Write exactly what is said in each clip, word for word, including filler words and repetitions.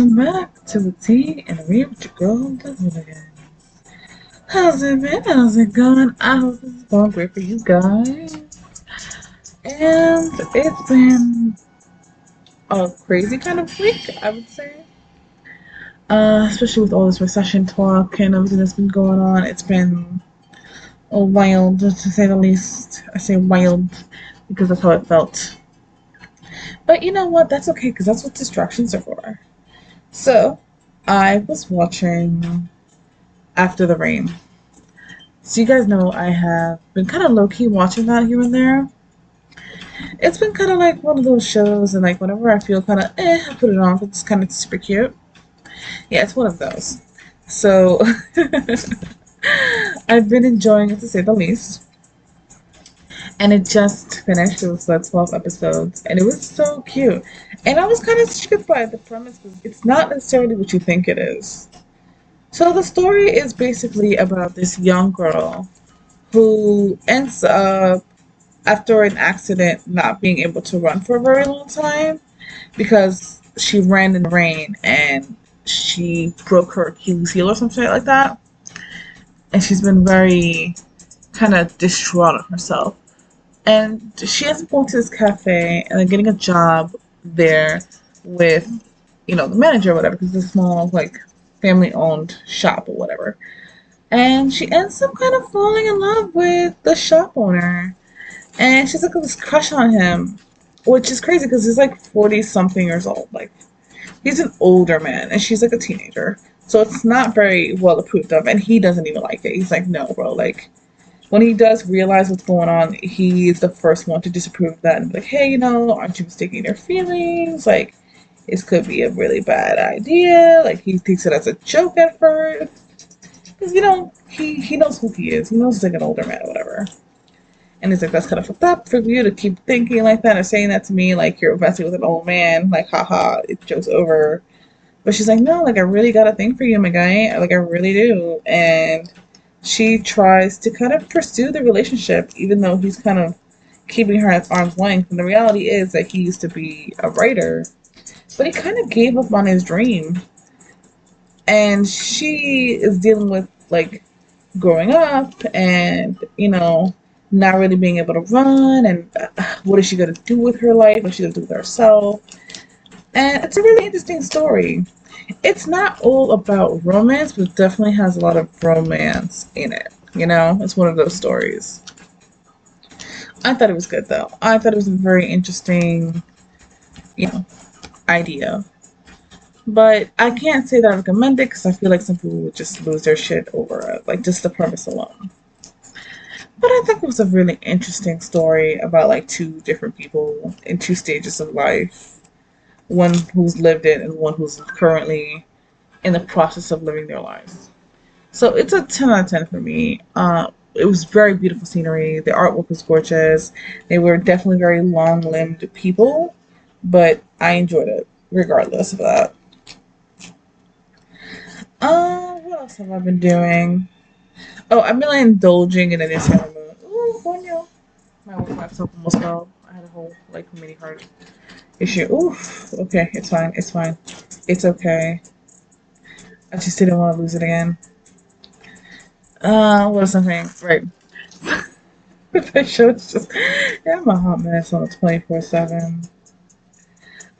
welcome back to the Tea and Reap to Gold again. How's it been? How's it going? I hope it's going great for you guys. And it's been a crazy kind of week, I would say. Uh, especially with all this recession talk and everything that's been going on. It's been wild, to say the least. I say wild because that's how it felt. But you know what? That's okay, because that's what distractions are for. So, I was watching After the Rain. So you guys know I have been kind of low-key watching that here and there. It's been kind of like one of those shows, and like whenever I feel kind of eh, I put it on, it's kind of super cute. Yeah, it's one of those. So, I've been enjoying it, to say the least. And it just finished. It was like twelve episodes, and it was so cute. And I was kind of shocked by the premise, because it's not necessarily what you think it is. So the story is basically about this young girl who ends up, after an accident, not being able to run for a very long time because she ran in the rain and she broke her Achilles heel or some shit like that. And she's been very kind of distraught of herself. And she ends up going to this cafe and then getting a job there with, you know, the manager or whatever, because it's a small, like, family-owned shop or whatever. And she ends up kind of falling in love with the shop owner. And she's, like, this crush on him, which is crazy because he's, like, forty-something years old. Like, he's an older man, and she's, like, a teenager. So it's not very well approved of, and he doesn't even like it. He's like, no, bro, like... When he does realize what's going on, he's the first one to disapprove of that and be like, hey, you know, aren't you mistaking your feelings? Like, this could be a really bad idea. Like, he takes it as a joke at first. Because, you know, he, he knows who he is. He knows he's like an older man or whatever. And he's like, that's kind of fucked up for you to keep thinking like that or saying that to me. Like, you're messing with an old man. Like, haha, it joke's over. But she's like, no, like, I really got a thing for you, my guy. Like, I really do. And... she tries to kind of pursue the relationship, even though he's kind of keeping her at arm's length. And the reality is that he used to be a writer, but he kind of gave up on his dream. And she is dealing with, like, growing up and, you know, not really being able to run. And what is she going to do with her life? What is she going to do with herself? And it's a really interesting story. It's not all about romance, but definitely has a lot of romance in it, you know? It's one of those stories. I thought it was good, though. I thought it was a very interesting, you know, idea. But I can't say that I recommend it, because I feel like some people would just lose their shit over it, like, just the premise alone. But I think it was a really interesting story about, like, two different people in two stages of life. One who's lived it and one who's currently in the process of living their lives. So it's a ten out of ten for me. Uh, it was very beautiful scenery. The artwork was gorgeous. They were definitely very long-limbed people, but I enjoyed it regardless of that. Uh, what else have I been doing? Oh, I've been like, indulging in a new Sailor Moon. Ooh, coño. My laptop almost fell. I had a whole like mini heart issue. Oof. Okay, it's fine. It's fine. It's okay. I just didn't want to lose it again. Uh, what is something? Right. That show is just. Yeah, I'm a hot mess on the twenty-four seven.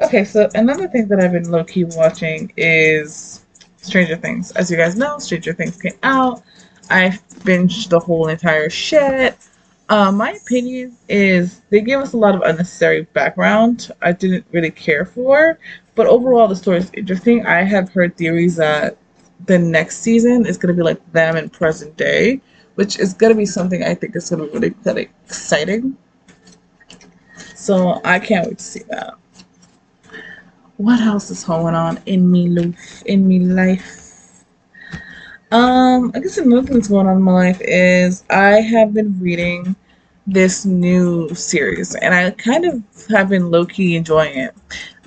Okay, so another thing that I've been low key watching is Stranger Things. As you guys know, Stranger Things came out. I binged the whole entire shit. Uh, my opinion is they gave us a lot of unnecessary background I didn't really care for, but overall the story is interesting. I have heard theories that the next season is going to be like them in present day, which is going to be something I think is going to be really exciting. So I can't wait to see that. What else is going on in me life? In me life? Um, I guess another thing that's going on in my life is I have been reading this new series, and I kind of have been low-key enjoying it.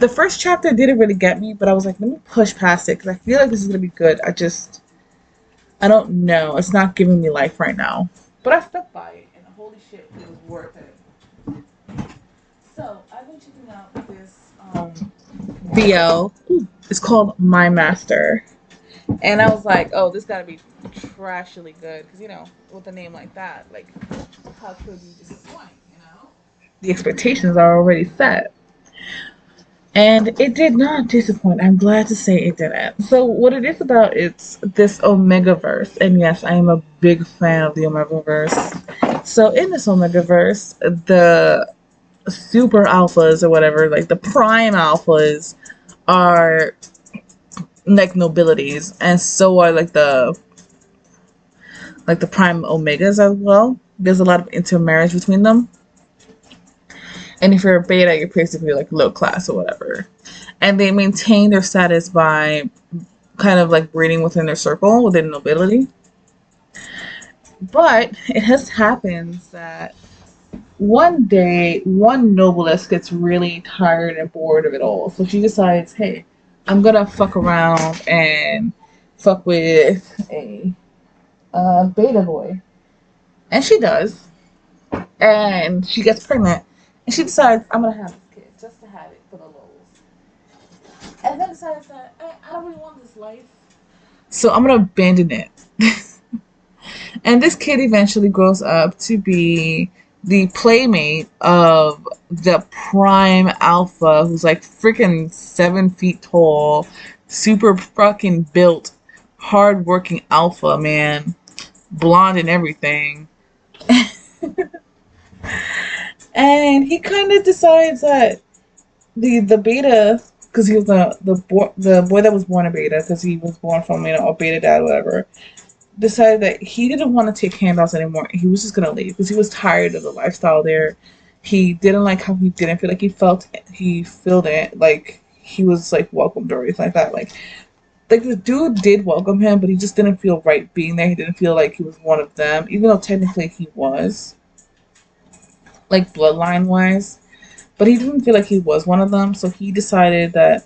The first chapter didn't really get me, but I was like, let me push past it, because I feel like this is going to be good. I just, I don't know. It's not giving me life right now. But I stuck by it, and holy shit, it was worth it. So, I've been checking out this, um, B L. Ooh, It's called My Master. And I was like, oh, this gotta be trashily good. Because, you know, with a name like that, like, how could you disappoint, you know? The expectations are already set. And it did not disappoint. I'm glad to say it didn't. So what it is about, it's this Omegaverse. And yes, I am a big fan of the Omegaverse. So in this Omegaverse, the super alphas or whatever, like the prime alphas, are like nobilities, and so are like the like the prime omegas as well. There's a lot of intermarriage between them, and if you're a beta, you're basically like low class or whatever. And they maintain their status by kind of like breeding within their circle, within nobility. But it just happens that one day, one noblesse gets really tired and bored of it all. So she decides, hey, I'm gonna fuck around and fuck with a uh, beta boy. And she does. And she gets pregnant. And she decides, I'm gonna have this kid just to have it for the lols. And then decides that, I, I don't really want this life. So I'm gonna abandon it. And this kid eventually grows up to be the playmate of the prime alpha, who's like freaking seven feet tall, super fucking built, hard-working alpha man, blonde and everything. And he kind of decides that the the beta, because he was the the boy the boy that was born a beta, because he was born from, you know, a beta dad, whatever, decided that he didn't want to take handouts anymore. He was just going to leave because he was tired of the lifestyle there. He didn't like how he didn't feel like he felt it. He filled it. Like, he was, like, welcomed or anything like that. Like, like, the dude did welcome him, but he just didn't feel right being there. He didn't feel like he was one of them, even though technically he was, like, bloodline-wise. But he didn't feel like he was one of them, so he decided that,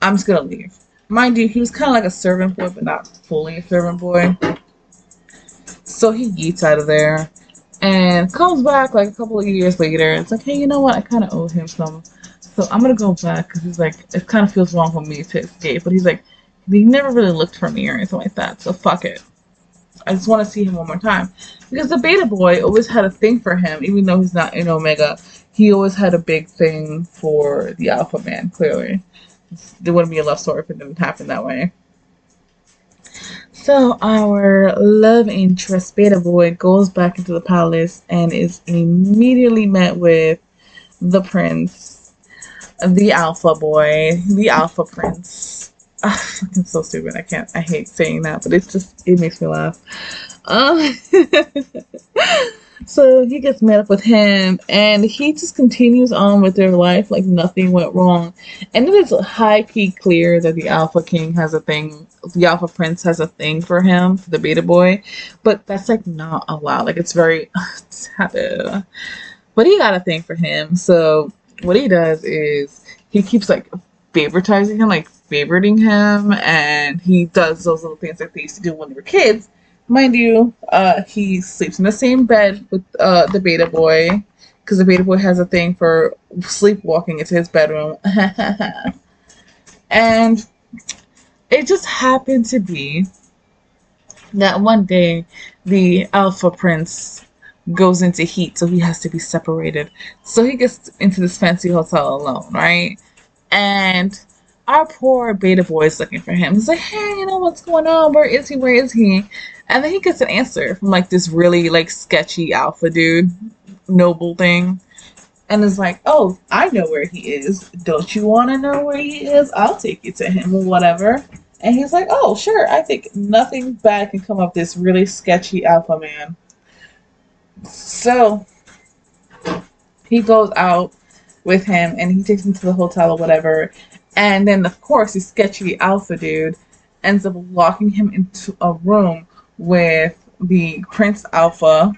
I'm just going to leave. Mind you, he was kind of like a servant boy, but not fully a servant boy. So he yeets out of there and comes back like a couple of years later. It's like, hey, you know what? I kind of owed him some. So I'm going to go back because he's like, it kind of feels wrong for me to escape. But he's like, he never really looked for me or anything like that. So fuck it. I just want to see him one more time. Because the beta boy always had a thing for him, even though he's not in Omega. He always had a big thing for the alpha man, clearly. There wouldn't be a love story if it didn't happen that way. So our love interest beta boy goes back into the palace and is immediately met with the prince, the alpha boy, the alpha prince. Ugh, fucking so stupid. I can't. I hate saying that, but it's just, it makes me laugh. Um, so he gets met up with him, and he just continues on with their life like nothing went wrong. And it is high-key clear that the alpha king has a thing, the alpha prince has a thing for him, for the beta boy, but that's like not allowed. Like, it's very taboo. But he got a thing for him, so what he does is he keeps like favoritizing him, like favoriting him, and he does those little things that they used to do when they were kids. Mind you, uh, he sleeps in the same bed with uh, the beta boy, because the beta boy has a thing for sleepwalking into his bedroom. And it just happened to be that one day the alpha prince goes into heat, so he has to be separated. So he gets into this fancy hotel alone, right? And our poor beta boy is looking for him. He's like, hey, you know, what's going on? Where is he? Where is he? And then he gets an answer from, like, this really, like, sketchy alpha dude, noble thing. And is like, oh, I know where he is. Don't you want to know where he is? I'll take you to him or whatever. And he's like, oh, sure. I think nothing bad can come of this really sketchy alpha man. So he goes out with him, and he takes him to the hotel or whatever. And then, of course, this sketchy alpha dude ends up locking him into a room with the Prince Alpha.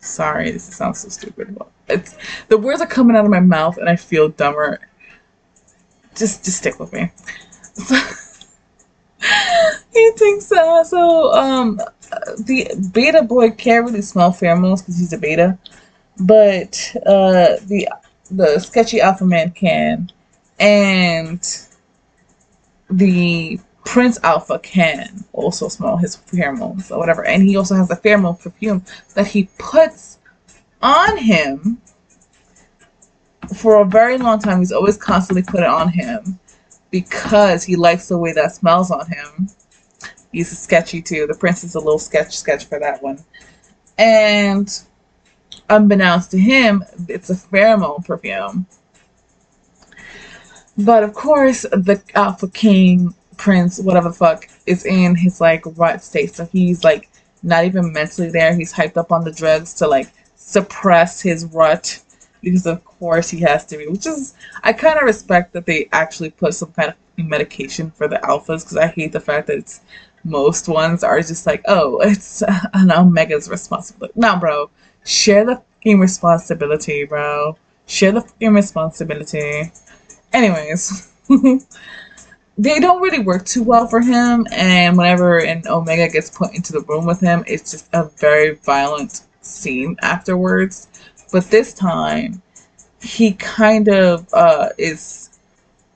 Sorry, this sounds so stupid. It's, the words are coming out of my mouth and I feel dumber. Just just stick with me. So, he thinks so. So um, the beta boy can't really smell pheromones because he's a beta. But uh, the the sketchy alpha man can. And the Prince Alpha can also smell his pheromones or whatever, and he also has a pheromone perfume that he puts on him for a very long time. He's always constantly put it on him because he likes the way that smells on him. He's sketchy too. The prince is a little sketch sketch for that one. And unbeknownst to him, it's a pheromone perfume. But of course, the Alpha King, Prince, whatever the fuck, is in his like rot state. So he's like not even mentally there. He's hyped up on the drugs to like suppress his rut, because of course he has to be, which is, I kind of respect that they actually put some kind of medication for the alphas, because I hate the fact that it's most ones are just like, oh, it's an Omega's responsibility. Nah, bro. Share the fucking responsibility, bro. Share the fucking responsibility. Anyways, they don't really work too well for him, and whenever an Omega gets put into the room with him, it's just a very violent scene afterwards. But this time, he kind of uh, is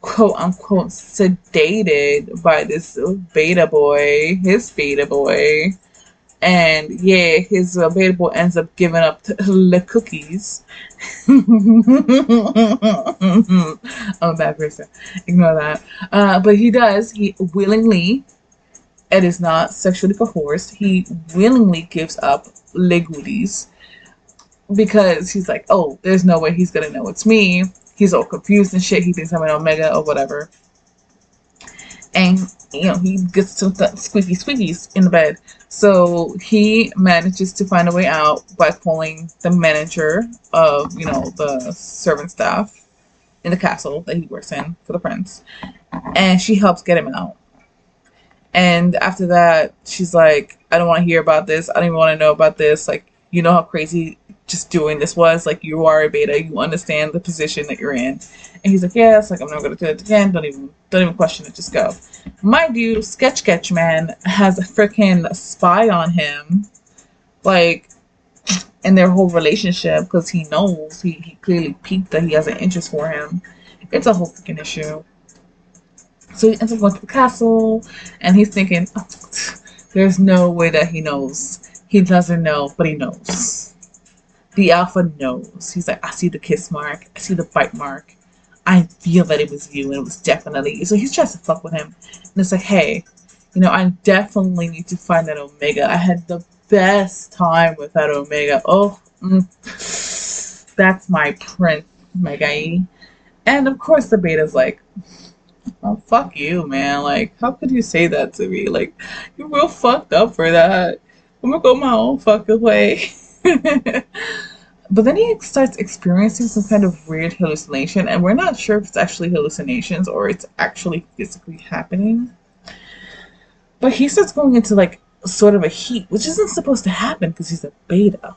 quote-unquote sedated by this beta boy, his beta boy. And yeah, his uh, beta boy ends up giving up the cookies. I'm a bad person. Ignore that. Uh, but he does. He willingly, it is not sexually coerced, he willingly gives up the goodies because he's like, oh, there's no way he's going to know it's me. He's all confused and shit. He thinks I'm an Omega or whatever. And, you know, he gets some squeaky squeakies in the bed. So he manages to find a way out by calling the manager of, you know, the servant staff in the castle that he works in for the prince. And she helps get him out. And after that, she's like, I don't want to hear about this. I don't even want to know about this. Like, you know how crazy just doing this was? Like, you are a beta. You understand the position that you're in. And he's like, yeah, it's like, I'm not going to do it again. Don't even, don't even question it. Just go. Mind you, Sketch Sketch Man has a freaking spy on him, like, in their whole relationship, because he knows, he, he clearly peeked that he has an interest for him. It's a whole freaking issue. So he ends up going to the castle, and he's thinking, oh, there's no way that he knows. He doesn't know, but he knows. The alpha knows. He's like, I see the kiss mark. I see the bite mark. I feel that it was you, and it was definitely. So he's trying to fuck with him. And it's like, hey, you know, I definitely need to find that Omega. I had the best time with that Omega. Oh, mm, that's my prince, my guy. And of course the beta's like, oh, fuck you, man. Like, how could you say that to me? Like, you're real fucked up for that. I'm gonna go my own fucking way. But then he starts experiencing some kind of weird hallucination, and we're not sure if it's actually hallucinations or it's actually physically happening. But he starts going into like sort of a heat, which isn't supposed to happen because he's a beta.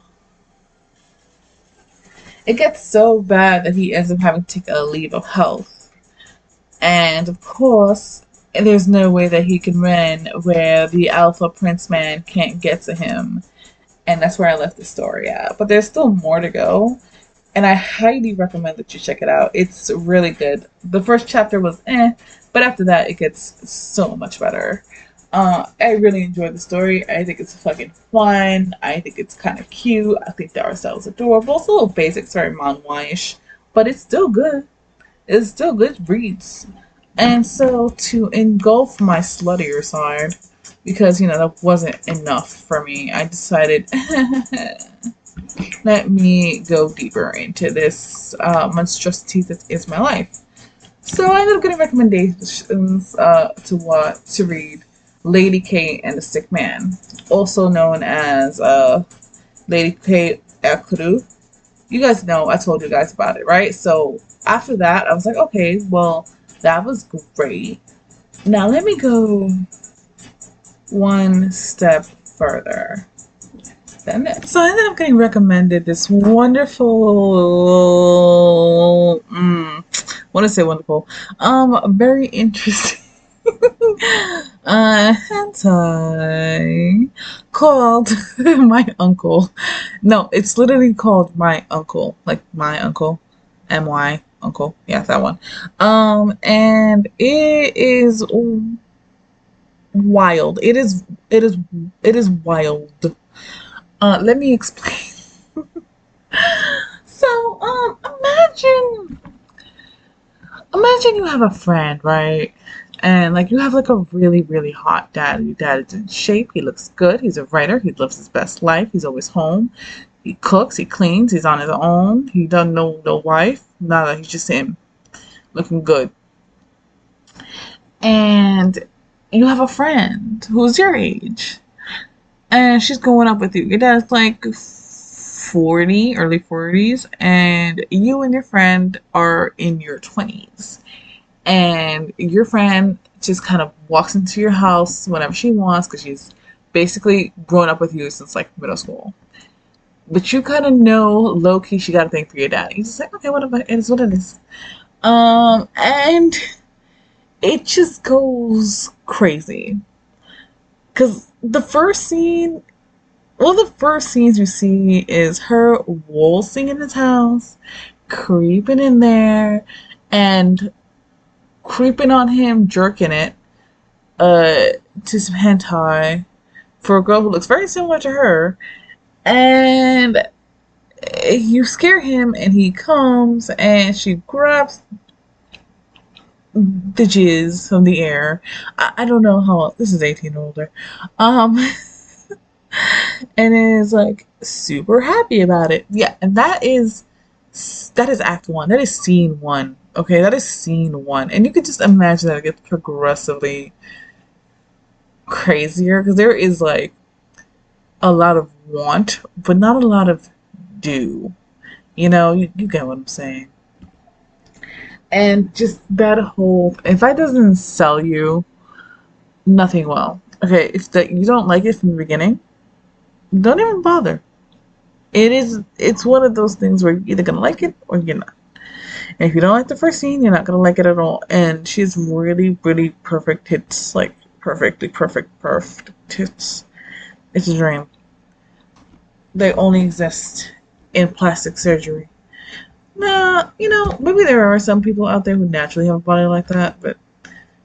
It gets so bad that he ends up having to take a leave of health. And of course, and there's no way that he can run where the alpha prince man can't get to him. And that's where I left the story at. But there's still more to go. And I highly recommend that you check it out. It's really good. The first chapter was eh, but after that it gets so much better. Uh, I really enjoyed the story. I think it's fucking fun. I think it's kind of cute. I think the art style is adorable. It's a little basic, very manhwa-ish. But it's still good. It's still good reads. And so, to engulf my sluttier side, because, you know, that wasn't enough for me, I decided, let me go deeper into this uh, monstrosity that is my life. So I ended up getting recommendations uh, to what to read Lady Kate and the Sick Man, also known as uh, Lady Kate Erkudu. You guys know, I told you guys about it, right? So after that, I was like, okay, well, that was great. Now let me go one step further than that. So I ended up getting recommended this wonderful, mm, I want to say wonderful, um, very interesting uh, hentai called My Uncle. No, it's literally called My Uncle, like My Uncle, M Y Uncle. Yeah, that one. Um, and it is wild. It is, it is, it is wild. Uh, let me explain. So, um, imagine, imagine you have a friend, right? And like you have like a really, really hot dad. Your dad is in shape. He looks good. He's a writer. He lives his best life. He's always home. He cooks. He cleans. He's on his own. He doesn't know no wife. Nada. He's just him, looking good. And you have a friend who's your age, and she's going up with you. Your dad's like forty, early forties, and you and your friend are in your twenties. And your friend just kind of walks into your house whenever she wants because she's basically grown up with you since like middle school. But you kind of know, low-key, she got a thing for your daddy. He's just like, okay, whatever, it is what it is. Um, and it just goes crazy. Because the first scene, one of the first scenes you see is her waltzing in his house, creeping in there, and creeping on him, jerking it uh, to some hentai for a girl who looks very similar to her. And you scare him, and he comes, and she grabs the jizz from the air. I, I don't know how, this is eighteen or older. Um, and is like super happy about it. Yeah, and that is, that is act one. That is scene one. Okay, that is scene one. And you can just imagine that it gets progressively crazier because there is like a lot of want, but not a lot of do. You know, you, you get what I'm saying. And just that whole, if that doesn't sell you, nothing will. Okay, if that you don't like it from the beginning, don't even bother. It is, it's one of those things where you're either gonna like it or you're not. And if you don't like the first scene, you're not gonna like it at all. And she's really, really perfect hits, like perfectly perfect, perfect hits. It's a dream. They only exist in plastic surgery. Nah, you know, maybe there are some people out there who naturally have a body like that, but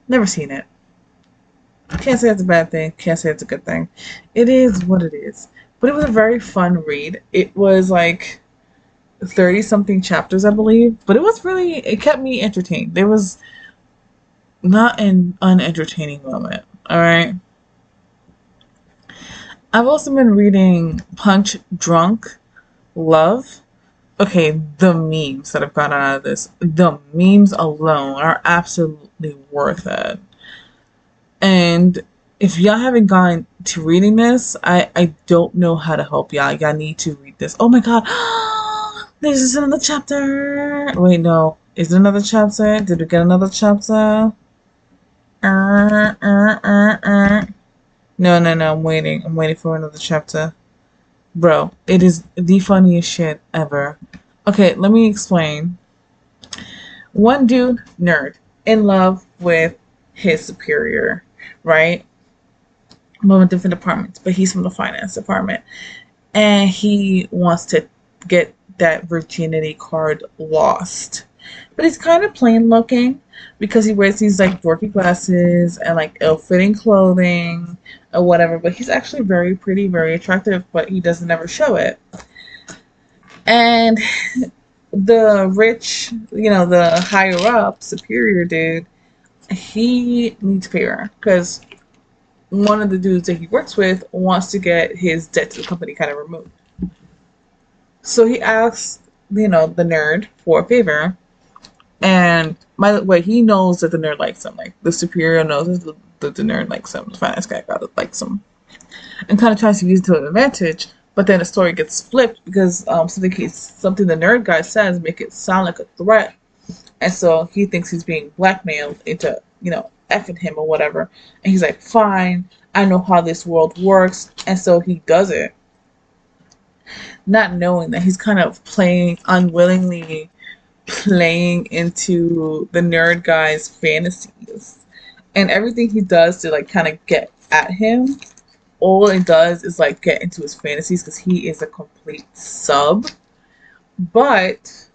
never seen it. Can't say it's a bad thing. Can't say it's a good thing. It is what it is. But it was a very fun read. It was like thirty-something chapters, I believe. But it was really, it kept me entertained. There was not an unentertaining moment. Alright? I've also been reading Punch Drunk Love. Okay, the memes that I've gotten out of this, the memes alone are absolutely worth it. And if y'all haven't gone to reading this, I, I don't know how to help y'all. Y'all need to read this. Oh my god, this is another chapter. Wait, no. Is it another chapter? Did we get another chapter? Uh, uh, uh, uh. No, no, no, I'm waiting. I'm waiting for another chapter. Bro, it is the funniest shit ever. Okay, let me explain. One dude, nerd, in love with his superior, right? Well, in different departments, but he's from the finance department. And he wants to get that virginity card lost. But he's kind of plain looking because he wears these like dorky glasses and like ill-fitting clothing or whatever, but he's actually very pretty, very attractive, but he doesn't ever show it. And the rich, you know, the higher up superior dude, he needs payer because one of the dudes that he works with wants to get his debt to the company kind of removed. So he asks, you know, the nerd for a favor. And by the way, he knows that the nerd likes him. Like, the superior knows that the, the nerd likes him. The finance guy got it, likes him. And kind of tries to use it to an advantage. But then the story gets flipped because um, something, he, something the nerd guy says make it sound like a threat. And so he thinks he's being blackmailed into, you know, effing him or whatever. And he's like, fine, I know how this world works. And so he does it. Not knowing that he's kind of playing unwillingly playing into the nerd guy's fantasies, and everything he does to like kind of get at him, all it does is like get into his fantasies because he is a complete sub. But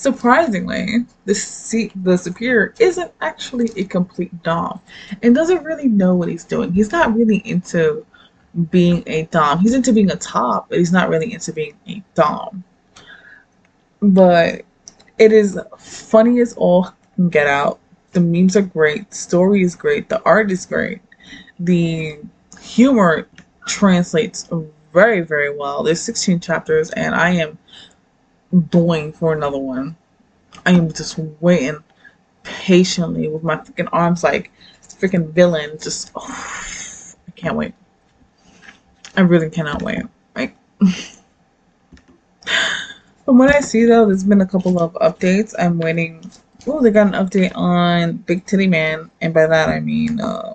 Surprisingly, the, C the superior isn't actually a complete dom and doesn't really know what he's doing. He's not really into being a dom. He's into being a top, but he's not really into being a dom. But it is funny as all can get out. The memes are great. The story is great. The art is great. The humor translates very, very well. There's sixteen chapters, and I am going for another one. I am just waiting patiently with my freaking arms like freaking villain. Just, oh, I can't wait. I really cannot wait. Like, from what I see though, there's been a couple of updates. I'm waiting. Oh, they got an update on Big Titty Man, and by that I mean, uh,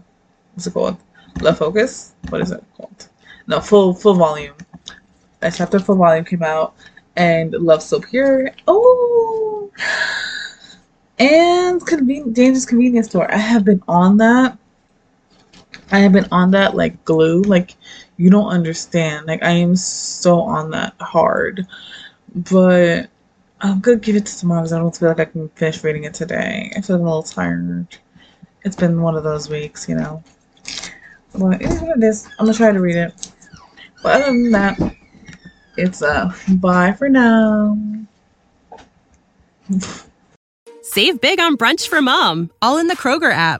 what's it called? Love Focus. What is it called? No, full full volume. That chapter full volume came out. And Love So Pure. Oh, and conven Dangerous Convenience Store. I have been on that. I have been on that like glue. Like, you don't understand. Like, I am so on that hard. But I'm gonna give it to tomorrow because I don't feel like I can finish reading it today. I feel like I'm a little tired. It's been one of those weeks, you know. But it is what it is. I'm gonna try to read it. But other than that, it's a bye for now. Save big on brunch for mom, all in the Kroger app.